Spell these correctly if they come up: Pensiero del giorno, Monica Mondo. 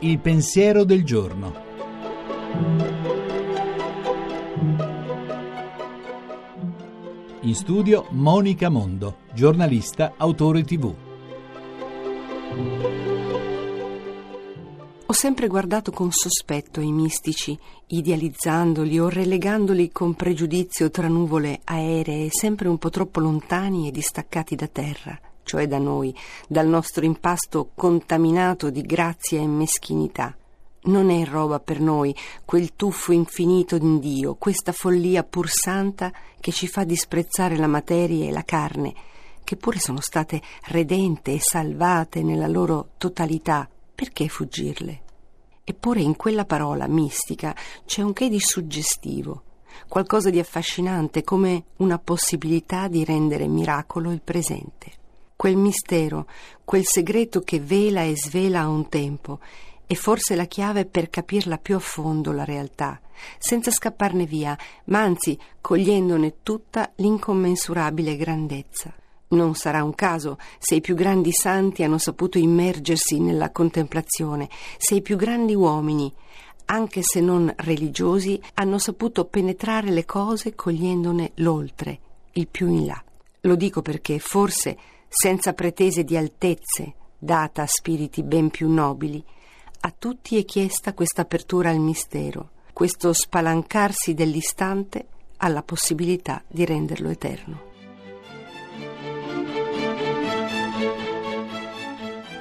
Il pensiero del giorno. In studio Monica Mondo, giornalista, autore TV. Ho sempre guardato con sospetto i mistici, idealizzandoli o relegandoli con pregiudizio tra nuvole aeree, sempre un po' troppo lontani e distaccati da terra, cioè da noi, dal nostro impasto contaminato di grazia e meschinità. Non è roba per noi quel tuffo infinito in Dio, questa follia pur santa che ci fa disprezzare la materia e la carne, che pure sono state redente e salvate nella loro totalità. Perché fuggirle? Eppure in quella parola mistica c'è un che di suggestivo, qualcosa di affascinante, come una possibilità di rendere miracolo il presente. Quel mistero, quel segreto che vela e svela a un tempo, è forse la chiave per capirla più a fondo la realtà, senza scapparne via, ma anzi cogliendone tutta l'incommensurabile grandezza. Non sarà un caso se i più grandi santi hanno saputo immergersi nella contemplazione, se i più grandi uomini, anche se non religiosi, hanno saputo penetrare le cose cogliendone l'oltre, il più in là. Lo dico perché, forse, senza pretese di altezze, data a spiriti ben più nobili, a tutti è chiesta questa apertura al mistero, questo spalancarsi dell'istante alla possibilità di renderlo eterno.